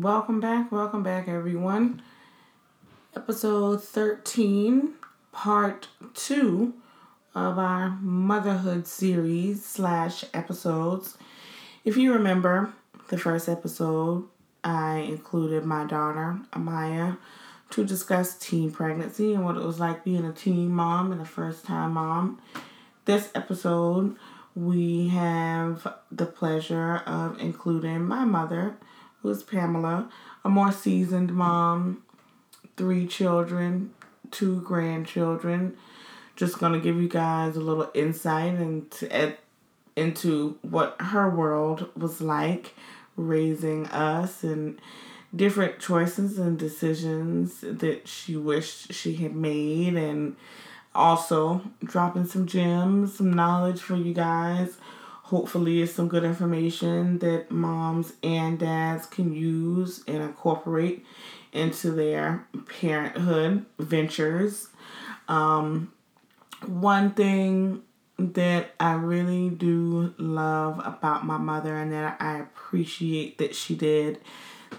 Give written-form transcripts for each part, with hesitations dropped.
Welcome back, everyone. Episode 13, part 2 of our motherhood series / episodes. If you remember the first episode, I included my daughter, Amaya, to discuss teen pregnancy and what it was like being a teen mom and a first-time mom. This episode, we have the pleasure of including my mother, who's Pamela, a more seasoned mom, 3 children, 2 grandchildren. Just going to give you guys a little insight into what her world was like, raising us, and different choices and decisions that she wished she had made, and also dropping some gems, some knowledge for you guys. Hopefully, it's some good information that moms and dads can use and incorporate into their parenthood ventures. One thing that I really do love about my mother, and that I appreciate that she did,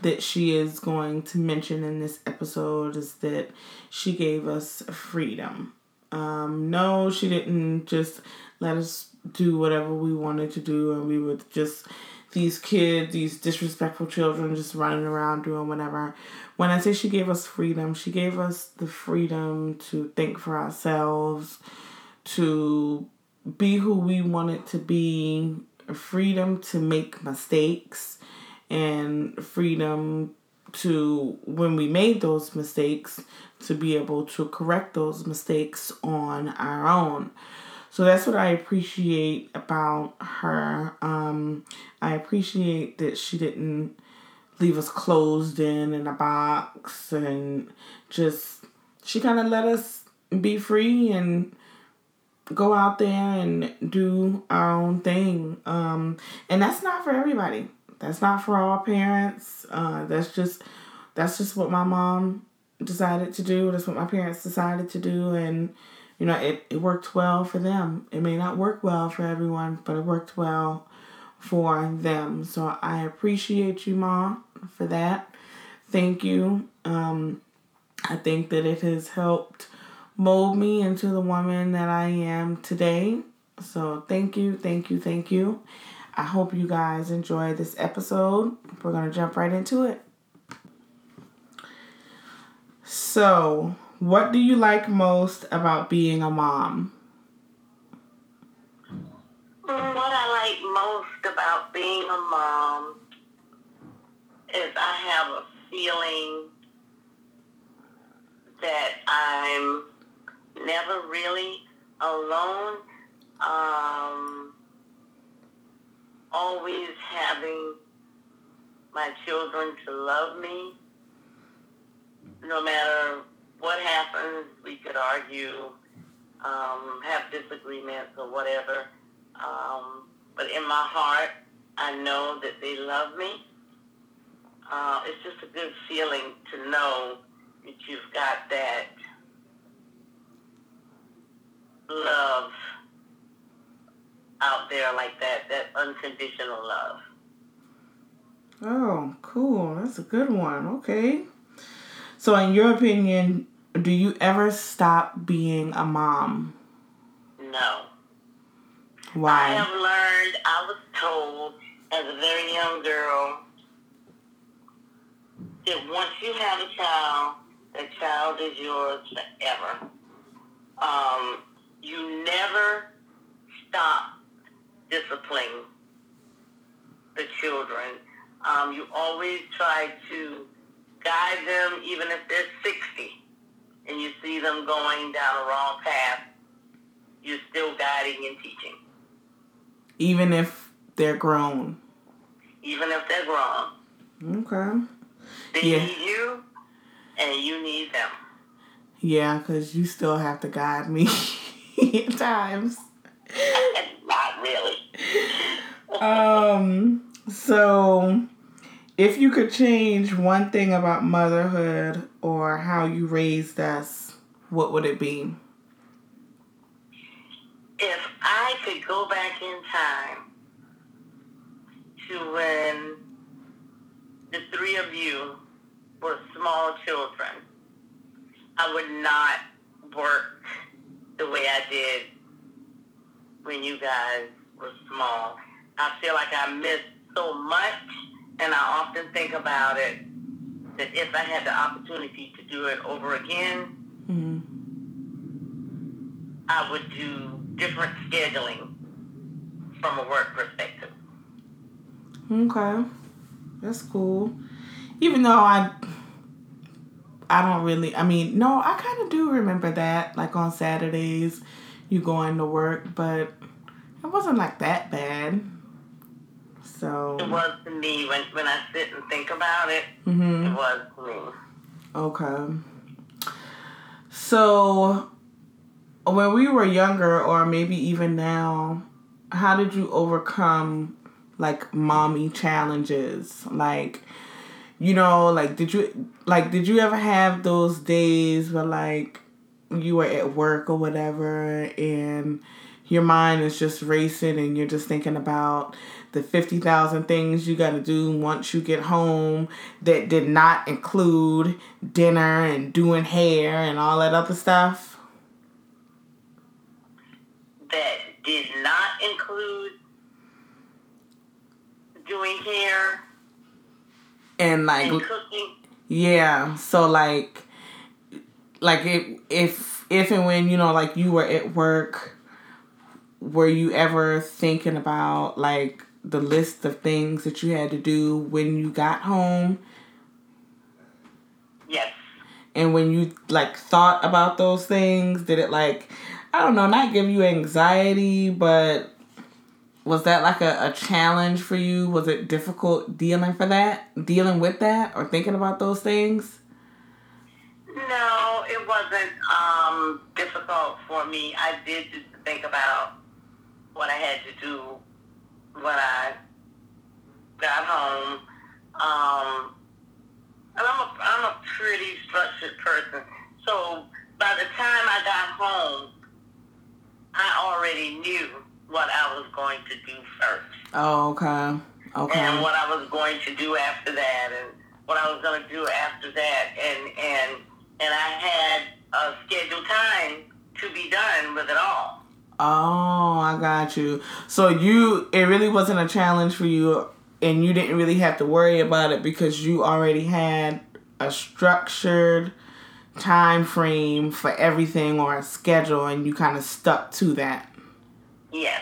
that she is going to mention in this episode, is that she gave us freedom. No, she didn't just let us do whatever we wanted to do, and we were just these disrespectful children just running around doing whatever. When I say she gave us freedom, she gave us the freedom to think for ourselves, to be who we wanted to be, freedom to make mistakes, and freedom to, when we made those mistakes, to be able to correct those mistakes on our own. So that's what I appreciate about her. I appreciate that she didn't leave us closed in a box, and just, she kind of let us be free and go out there and do our own thing. And that's not for everybody. That's not for all parents. That's just what my mom decided to do. That's what my parents decided to do. And you know, it worked well for them. It may not work well for everyone, but it worked well for them. So I appreciate you, Mom, for that. Thank you. I think that it has helped mold me into the woman that I am today. So thank you. I hope you guys enjoy this episode. We're going to jump right into it. So, what do you like most about being a mom? What I like most about being a mom is I have a feeling that I'm never really alone. Always having my children to love me, no matter what happens. We could argue, have disagreements or whatever, but in my heart, I know that they love me. It's just a good feeling to know that you've got that love out there like that unconditional love. Oh, cool. That's a good one. Okay. So in your opinion, do you ever stop being a mom? No. Why? I have learned, I was told as a very young girl that once you have a child, that child is yours forever. You never stop disciplining the children. You always try to guide them, even if they're 60 and you see them going down a wrong path, you're still guiding and teaching. Even if they're grown? Even if they're grown. Okay. They need you, and you need them. Yeah, because you still have to guide me at times. Not really. So, if you could change one thing about motherhood or how you raised us, what would it be? If I could go back in time to when the 3 of you were small children, I would not work the way I did when you guys were small. I feel like I missed so much, and I often think about it, that if I had the opportunity to do it over again, I would do different scheduling from a work perspective. Okay. That's cool. Even though I don't really, I mean, no, I kind of do remember that. Like on Saturdays, you going to work, but it wasn't like that bad. So it was to me when I sit and think about it. Mm-hmm. It was to me. Okay. So when we were younger, or maybe even now, how did you overcome like mommy challenges? Like, you know, like did you ever have those days where like you were at work or whatever and your mind is just racing and you're just thinking about the 50,000 things you got to do once you get home that did not include dinner and doing hair and all that other stuff? That did not include doing hair and like and cooking. Yeah, so like if and when, you know, like you were at work, were you ever thinking about like the list of things that you had to do when you got home? Yes. And when you like thought about those things, did it like, I don't know, not give you anxiety, but was that like a challenge for you? Was it difficult dealing with that or thinking about those things? No, it wasn't difficult for me. I did just think about what I had to do when I got home. And I'm a pretty structured person. So by the time I got home, I already knew what I was going to do first. Oh, okay. Okay. And what I was going to do after that, and what I was going to do after that, and I had a scheduled time to be done with it all. Oh, I got you. So it really wasn't a challenge for you, and you didn't really have to worry about it because you already had a structured time frame for everything or a schedule, and you kind of stuck to that. Yes.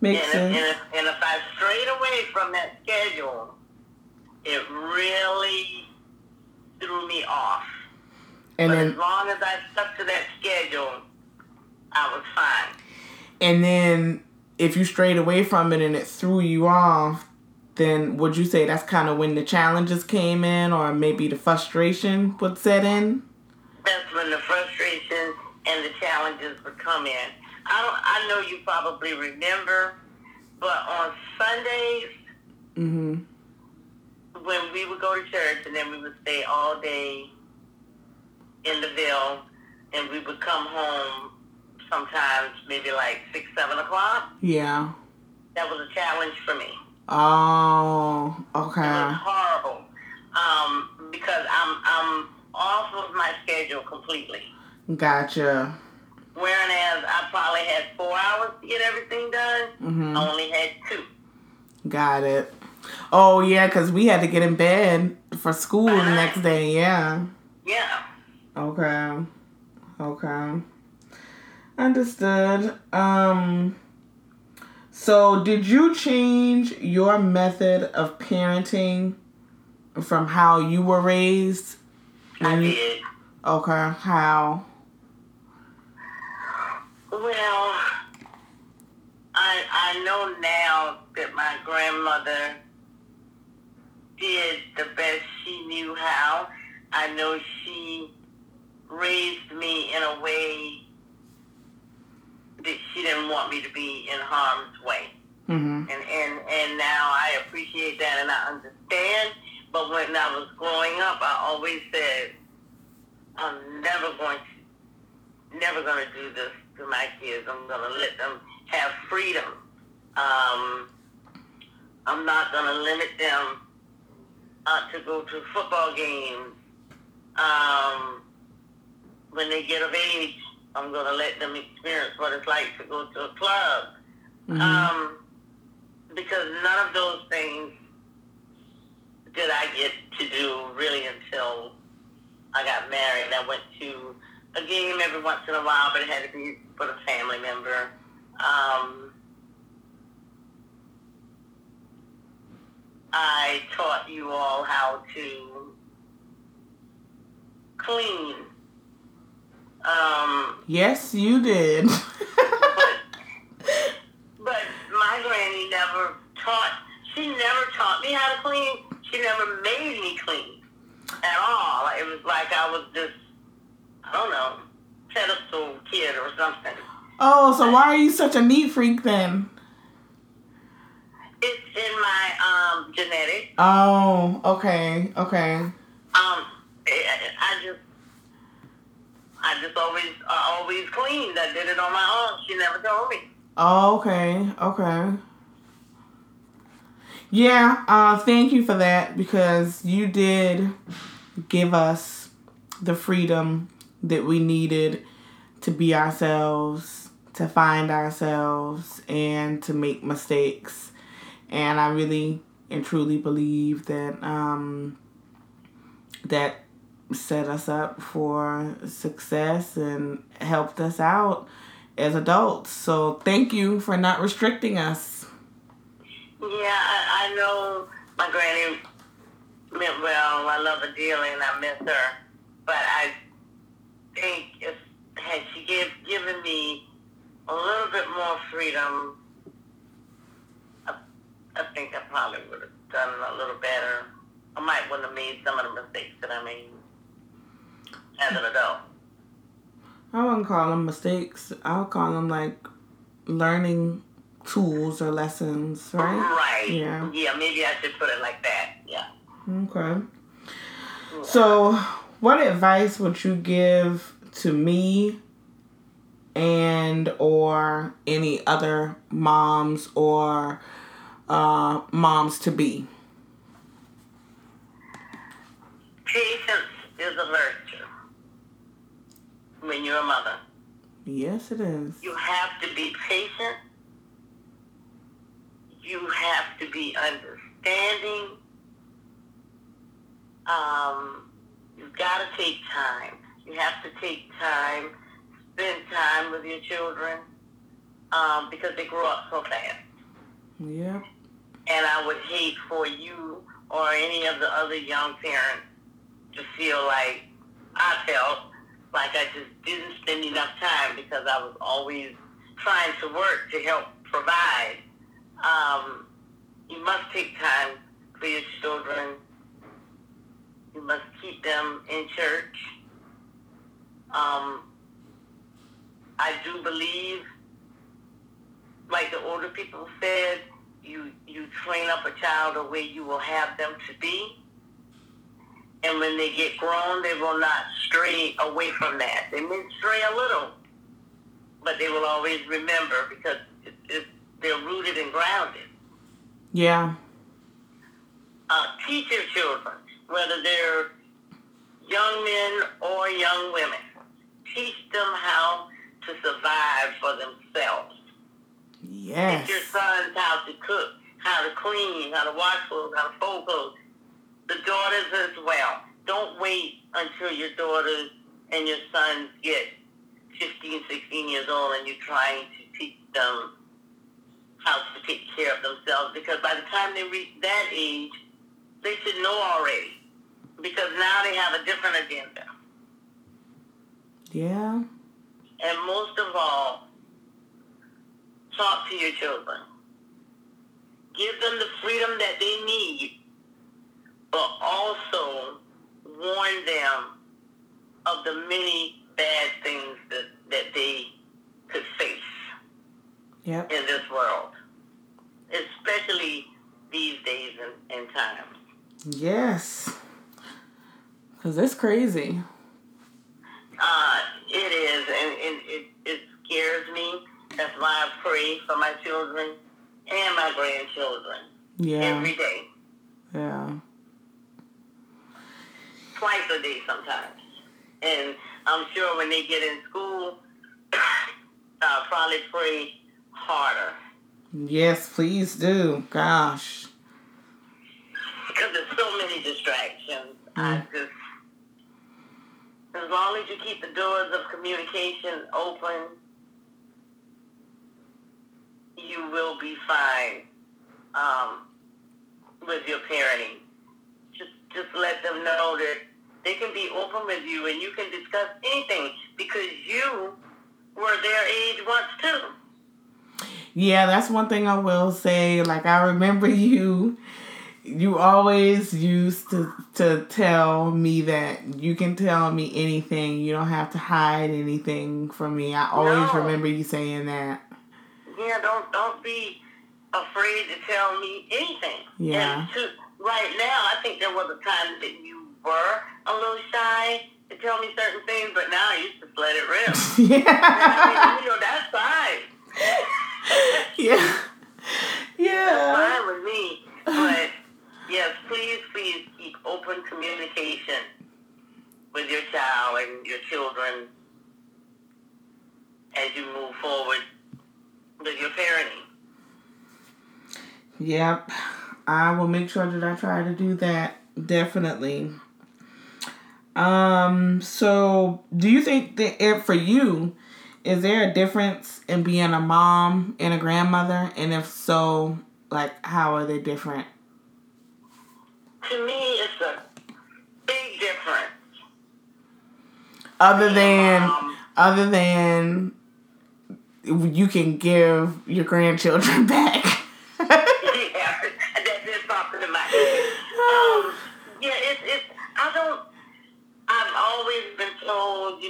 Makes sense. And if I strayed away from that schedule, it really threw me off. But then, as long as I stuck to that schedule, I was fine. And then if you strayed away from it and it threw you off, then would you say that's kind of when the challenges came in, or maybe the frustration would set in? That's when the frustration and the challenges would come in. I know you probably remember, but on Sundays, when we would go to church and then we would stay all day in the Ville, and we would come home sometimes maybe like 6, 7 o'clock. Yeah. That was a challenge for me. Oh, okay. It was horrible. Because I'm off of my schedule completely. Gotcha. Whereas I probably had 4 hours to get everything done. Mm-hmm. I only had 2. Got it. Oh, yeah, because we had to get in bed for school the next day. Yeah. Yeah. Okay. Okay. Understood. So did you change your method of parenting from how you were raised? I did. Okay. How? Well, I know now that my grandmother did the best she knew how. I know she raised me in a way that she didn't want me to be in harm's way. Mm-hmm. And now I appreciate that and I understand. But when I was growing up, I always said, I'm never going to do this to my kids. I'm going to let them have freedom. I'm not going to limit them to go to football games. When they get of age, I'm going to let them experience what it's like to go to a club. Mm-hmm. Because none of those things did I get to do really until I got married. I went to a game every once in a while, but it had to be with a family member. I taught you all how to clean. Yes, you did. But my granny never taught. She never taught me how to clean. She never made me clean at all. It was like I was this, I don't know, pedestal kid or something. Oh, so why are you such a neat freak then? It's in my genetics. Oh, okay, okay. I just always cleaned. I did it on my own. She never told me. Oh, okay, okay. Yeah, thank you for that, because you did give us the freedom that we needed to be ourselves, to find ourselves, and to make mistakes. And I really and truly believe that that set us up for success and helped us out as adults. So thank you for not restricting us. Yeah, I know my granny meant well. I love her dearly and I miss her. But I think if had she given me a little bit more freedom, I think I probably would have done a little better. I might wouldn't have made some of the mistakes that I made as an adult. I wouldn't call them mistakes. I would call them like learning tools or lessons, right? Right. Yeah. Yeah, maybe I should put it like that. Yeah. Okay. Yeah. So, what advice would you give to me and or any other moms or moms to be? Patience is a virtue when you're a mother. Yes, it is. You have to be patient. You have to be understanding. You've got to take time. You have to take time, spend time with your children, because they grow up so fast. Yeah. And I would hate for you or any of the other young parents to feel like I felt like I just didn't spend enough time because I was always trying to work to help provide. You must take time for your children. You must keep them in church. I do believe, like the older people said, you train up a child the way you will have them to be. And when they get grown, they will not stray away from that. They may stray a little, but they will always remember because they're rooted and grounded. Yeah. Teach your children, whether they're young men or young women. Teach them how to survive for themselves. Yes. Teach your sons how to cook, how to clean, how to wash clothes, how to fold clothes. The daughters as well. Don't wait until your daughters and your sons get 15, 16 years old and you're trying to teach them how to take care of themselves, because by the time they reach that age, they should know already, because now they have a different agenda. Yeah. And most of all, talk to your children. Give them the freedom that they need, but also warn them of the many bad things that they could face yep. in this world, especially these days and times. Yes. Because it's crazy. It is, and it scares me. That's why I pray for my children and my grandchildren yeah. every day. Yeah. twice a day sometimes. And I'm sure when they get in school, I'll probably pray harder. Yes, please do. Gosh. Because there's so many distractions. I just, as long as you keep the doors of communication open, you will be fine with your parenting. Just let them know that they can be open with you and you can discuss anything because you were their age once too. Yeah, that's one thing I will say. Like, I remember you always used to tell me that you can tell me anything. You don't have to hide anything from me. I always remember you saying that. Yeah, don't be afraid to tell me anything. Yeah. Right now, I think there was a time that you were a little shy to tell me certain things, but now you just let it rip. Yeah. I mean, that's fine. Yeah. Yeah. That's fine with me. But yes, please keep open communication with your child and your children as you move forward with your parenting. Yep. I will make sure that I try to do that, definitely. So, do you think that for you, is there a difference in being a mom and a grandmother? And if so, like, how are they different? To me, it's a big difference. Other than you can give your grandchildren back.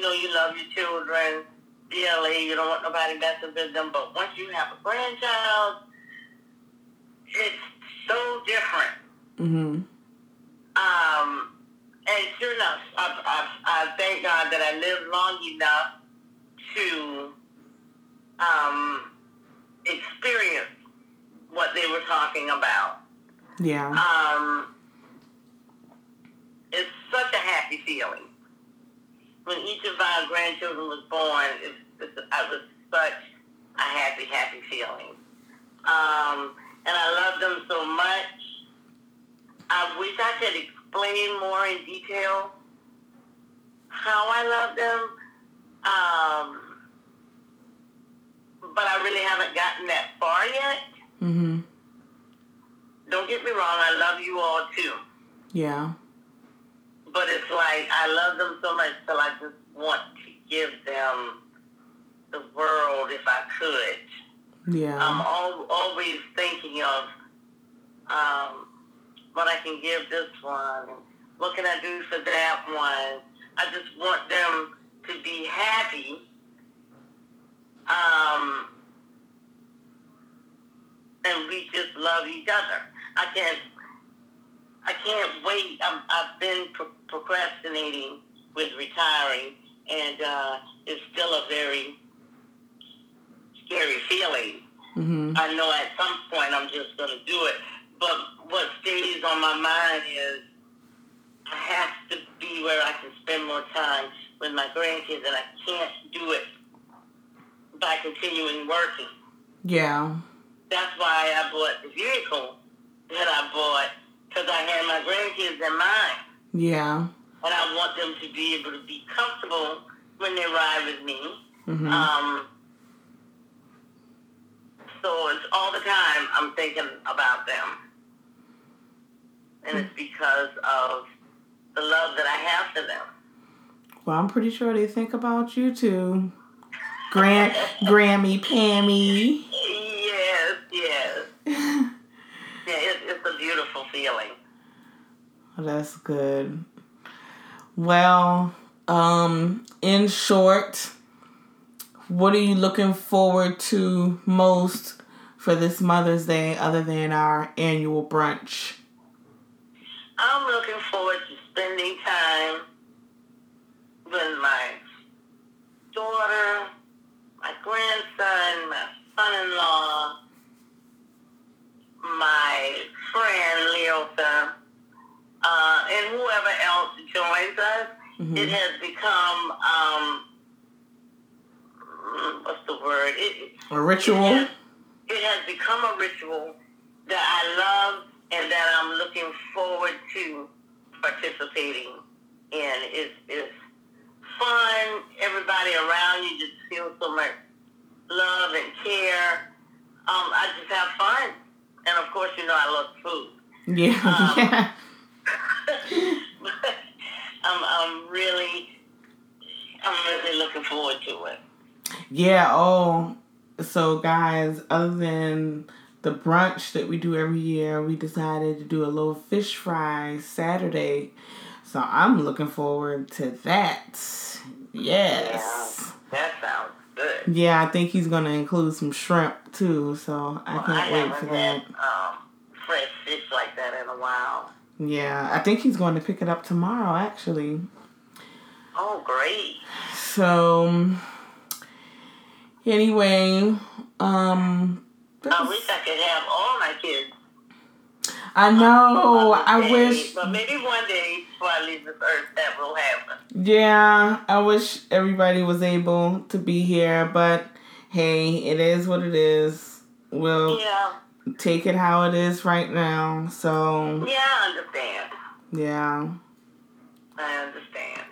You love your children dearly. You don't want nobody messing with them. But once you have a grandchild, it's so different. Mm-hmm. And sure enough, I thank God that I lived long enough to experience what they were talking about. Yeah. It's such a happy feeling. When each of our grandchildren was born, it was such a happy feeling. And I love them so much. I wish I could explain more in detail how I love them. But I really haven't gotten that far yet. Mm-hmm. Don't get me wrong, I love you all too. Yeah. But it's like, I love them so much till I just want to give them the world if I could. Yeah. I'm always thinking of what I can give this one. What can I do for that one? I just want them to be happy. And we just love each other. I can't wait. I've been procrastinating with retiring, and it's still a very scary feeling. Mm-hmm. I know at some point I'm just going to do it, but what stays on my mind is I have to be where I can spend more time with my grandkids, and I can't do it by continuing working. Yeah. That's why I bought the vehicle that I bought, because I had my grandkids in mind. Yeah. And I want them to be able to be comfortable when they ride with me. Mm-hmm. So it's all the time I'm thinking about them. And it's because of the love that I have for them. Well, I'm pretty sure they think about you too. Grammy, Pammy. Yes. Yeah, it's a beautiful feeling. Well, that's good. Well, in short, what are you looking forward to most for this Mother's Day other than our annual brunch? I'm looking forward to spending time with my daughter, my grandson, my son-in-law, my friend Leota, and whoever else joins us, mm-hmm. it has become, what's the word? A ritual? It has become a ritual that I love and that I'm looking forward to participating in. It's fun. Everybody around you just feels so much love and care. I just have fun. And of course, you know, I love food. Yeah. Yeah. But I'm really looking forward to it. Yeah. Oh, so guys, other than the brunch that we do every year, we decided to do a little fish fry Saturday. So I'm looking forward to that. Yes. Yeah, that sounds good. Yeah, I think he's going to include some shrimp too. So I can't wait for that. Fresh fish like that in a while. Yeah, I think he's going to pick it up tomorrow, actually. Oh, great. So, anyway, I wish I could have all my kids. I know, I wish. But maybe one day, before I leave this earth, that will happen. Yeah, I wish everybody was able to be here, but hey, it is what it is. We'll... Yeah. Take it how it is right now, so... Yeah, I understand. Yeah. I understand.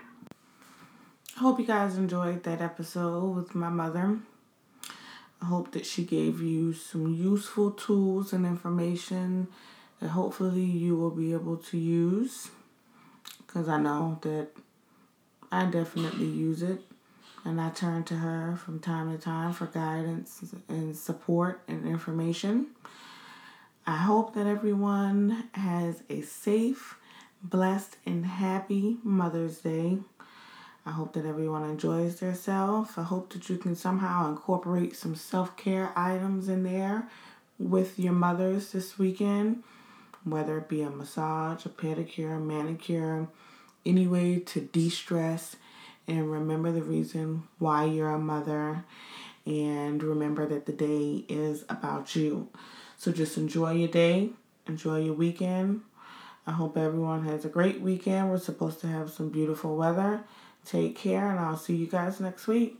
I hope you guys enjoyed that episode with my mother. I hope that she gave you some useful tools and information that hopefully you will be able to use. Because I know that I definitely use it. And I turn to her from time to time for guidance and support and information. I hope that everyone has a safe, blessed, and happy Mother's Day. I hope that everyone enjoys themselves. I hope that you can somehow incorporate some self-care items in there with your mothers this weekend, whether it be a massage, a pedicure, a manicure, any way to de-stress, and remember the reason why you're a mother, and remember that the day is about you. So just enjoy your day, enjoy your weekend. I hope everyone has a great weekend. We're supposed to have some beautiful weather. Take care, and I'll see you guys next week.